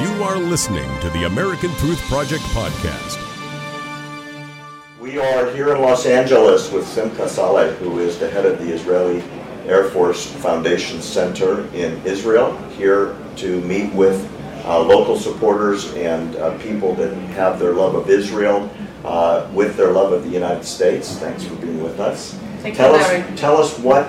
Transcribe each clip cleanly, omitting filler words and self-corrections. You are listening to the American Truth Project podcast. We are here in Los Angeles with Simcha Salach, who is the head of the Israeli Air Force Foundation Center in Israel, here to meet with local supporters and people that have their love of Israel with their love of the United States. Thanks for being with us. Tell us what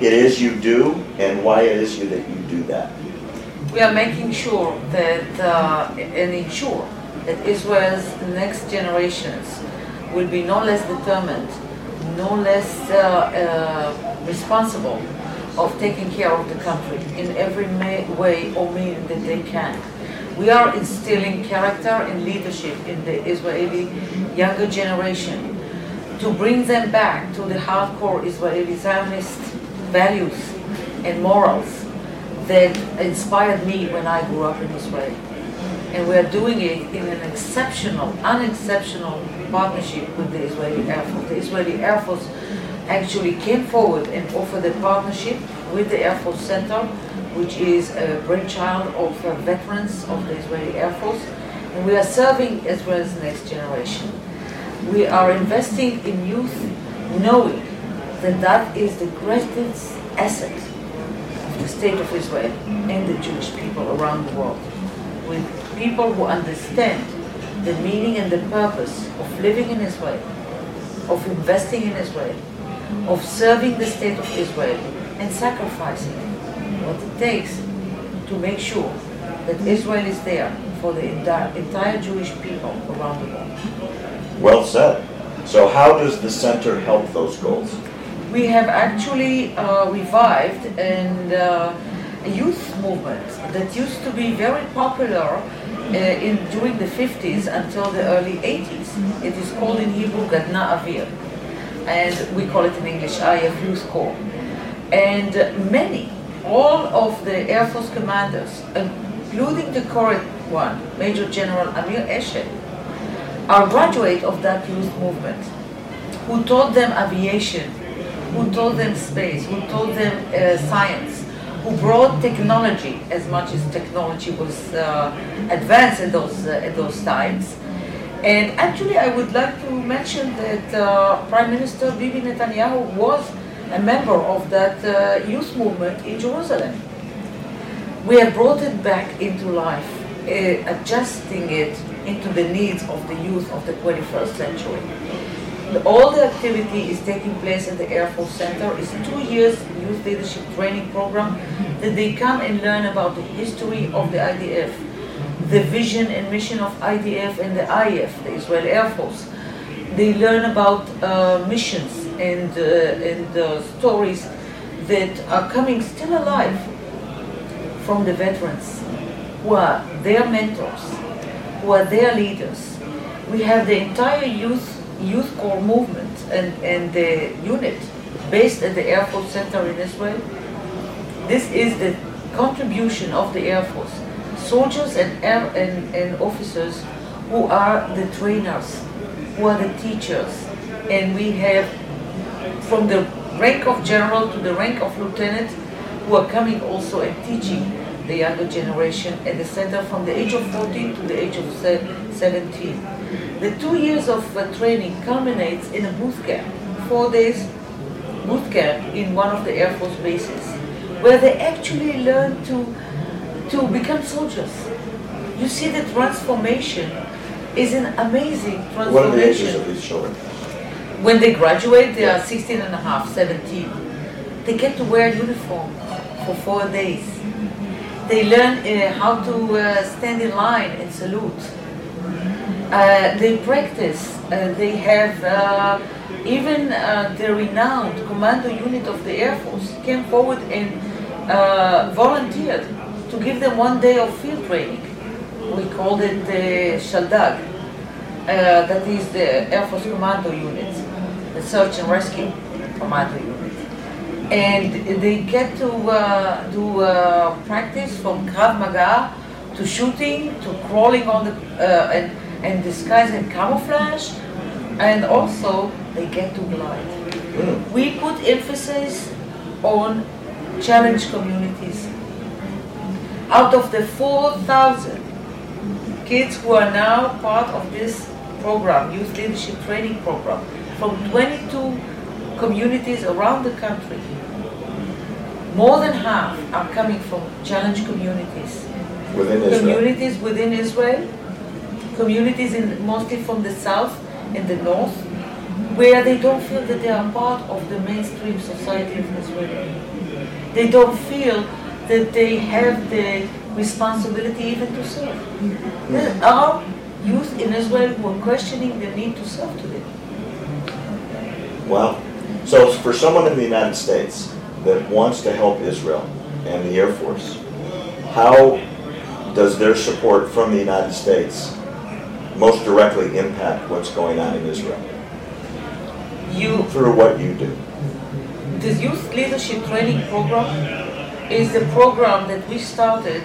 it is you do and why it is that you do that. We are making sure that and ensure that Israel's next generations will be no less determined, no less responsible of taking care of the country in every way or means that they can. We are instilling character and leadership in the Israeli younger generation to bring them back to the hardcore Israeli Zionist values and morals that inspired me when I grew up in Israel. And we are doing it in an unexceptional partnership with the Israeli Air Force. The Israeli Air Force actually came forward and offered a partnership with the Air Force Center, which is a brainchild of veterans of the Israeli Air Force. And we are serving Israel's next generation. We are investing in youth, knowing that that is the greatest asset of the state of Israel and the Jewish people around the world. With people who understand the meaning and the purpose of living in Israel, of investing in Israel, of serving the state of Israel and sacrificing what it takes to make sure that Israel is there for the entire Jewish people around the world. Well said. So how does the center help those goals? We have actually revived a youth movement that used to be very popular during the 50s until the early 80s. It is called in Hebrew Gadna Avir, and we call it in English IAF Youth Corps. And all of the Air Force commanders, including the current one, Major General Amir Eshel, are graduates of that youth movement, who taught them aviation, who taught them space, who taught them science, who brought technology, as much as technology was advanced at those times. And actually, I would like to mention that Prime Minister Bibi Netanyahu was a member of that youth movement in Jerusalem. We have brought it back into life, adjusting it into the needs of the youth of the 21st century. All the activity is taking place at the Air Force Center. It's 2 years youth leadership training program that they come and learn about the history of the IDF, the vision and mission of IDF and the IAF, the Israel Air Force. They learn about missions and stories that are coming still alive from the veterans, who are their mentors, who are their leaders. We have the entire youth corps movement and the unit based at the Air Force Center in Israel. This is the contribution of the Air Force. Soldiers and officers who are the trainers, who are the teachers, and we have from the rank of general to the rank of lieutenant who are coming also and teaching the younger generation at the center from the age of 14 to the age of 17. The 2 years of training culminates in a boot camp, 4 days boot camp in one of the Air Force bases, where they actually learn to become soldiers. You see, the transformation is an amazing transformation. What are the ages of these children? When they graduate, they are 16 and a half, 17. They get to wear uniform for 4 days. They learn how to stand in line and salute. They practice. They have even the renowned commando unit of the Air Force came forward and volunteered to give them 1 day of field training. We called it the Shaldag, that is the Air Force Commando Unit, the Search and Rescue Commando Unit. And they get to do practice from Krav Maga to shooting, to crawling on the and disguise and camouflage, and also they get to glide. We put emphasis on challenged communities. Out of the 4,000 kids who are now part of this program, youth leadership training program, from 22 communities around the country. More than half are coming from challenged communities. Within Israel. Communities within Israel, communities in, mostly from the south and the north, where they don't feel that they are part of the mainstream society of Israel. They don't feel that they have the responsibility even to serve. Mm-hmm. There are youth in Israel who are questioning the need to serve today. Wow. So for someone in the United States that wants to help Israel and the Air Force, how does their support from the United States most directly impact what's going on in Israel? Through what you do. The Youth Leadership Training Program is the program that we started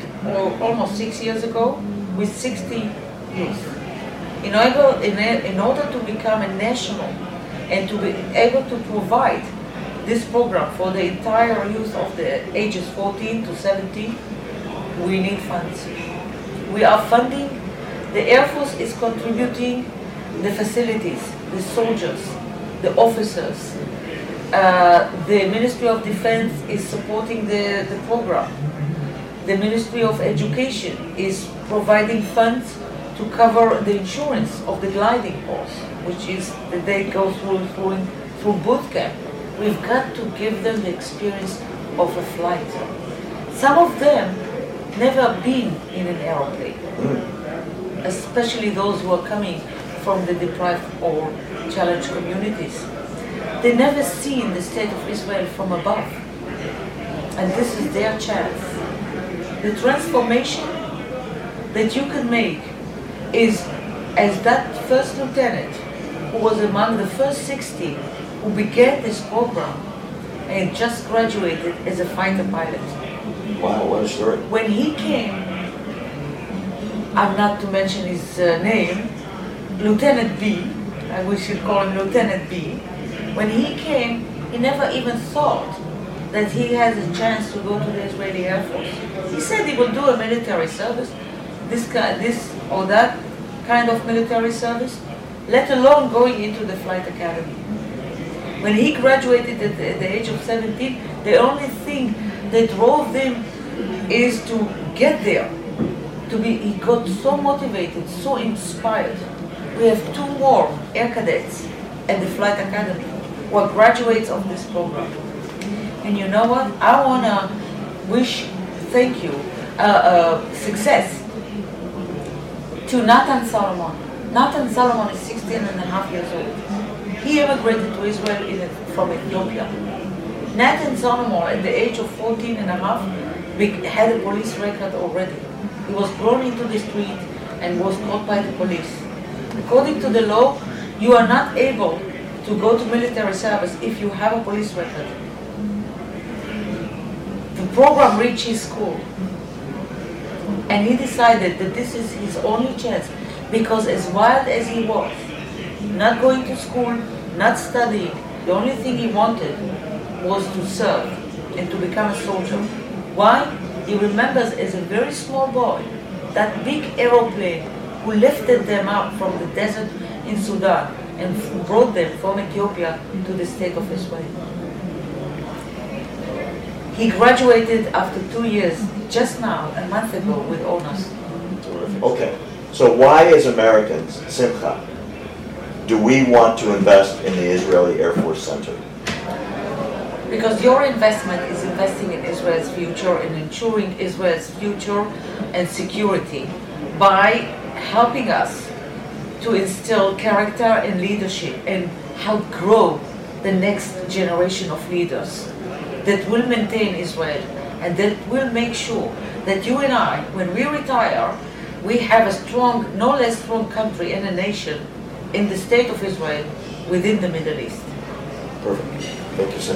almost 6 years ago with 60 youth. In order to become a national and to be able to provide this program for the entire youth of the ages 14 to 17, we need funds. We are funding, the Air Force is contributing the facilities, the soldiers, the officers. The Ministry of Defense is supporting the program. The Ministry of Education is providing funds to cover the insurance of the gliding course, which is that they go through boot camp. We've got to give them the experience of a flight. Some of them never been in an aeroplane, especially those who are coming from the deprived or challenged communities. They never seen the state of Israel from above, and this is their chance. The transformation that you can make is, as that first lieutenant who was among the first 60 who began this program and just graduated as a fighter pilot. Wow, what a story. When he came, I'm not to mention his name, Lieutenant B, I wish you'd call him Lieutenant B. When he came, he never even thought that he has a chance to go to the Israeli Air Force. He said he will do a military service, this or that kind of military service, let alone going into the flight academy. When he graduated at the age of 17, the only thing that drove him is to get there. He got so motivated, so inspired. We have 2 more air cadets at the Flight Academy who are graduates of this program. And you know what? I want to success to Natan Salomon. Natan Salomon is 16 and a half years old. He immigrated to Israel from Ethiopia. Natan Salomon, at the age of 14 and a half, had a police record already. He was thrown into the street and was caught by the police. According to the law, you are not able to go to military service if you have a police record. The program reached his school, and he decided that this is his only chance, because as wild as he was, not going to school, not studying, the only thing he wanted was to serve and to become a soldier. Why? He remembers as a very small boy that big aeroplane who lifted them up from the desert in Sudan and brought them from Ethiopia to the state of Israel. He graduated after 2 years, just now, a month ago, with honors. Okay, so why as Americans, Simcha, do we want to invest in the Israeli Air Force Center? Because your investment is investing in Israel's future and ensuring Israel's future and security by helping us to instill character and leadership and help grow the next generation of leaders that will maintain Israel and that will make sure that you and I, when we retire, we have a strong, no less strong country and a nation in the state of Israel within the Middle East. Perfect. Thank you, sir.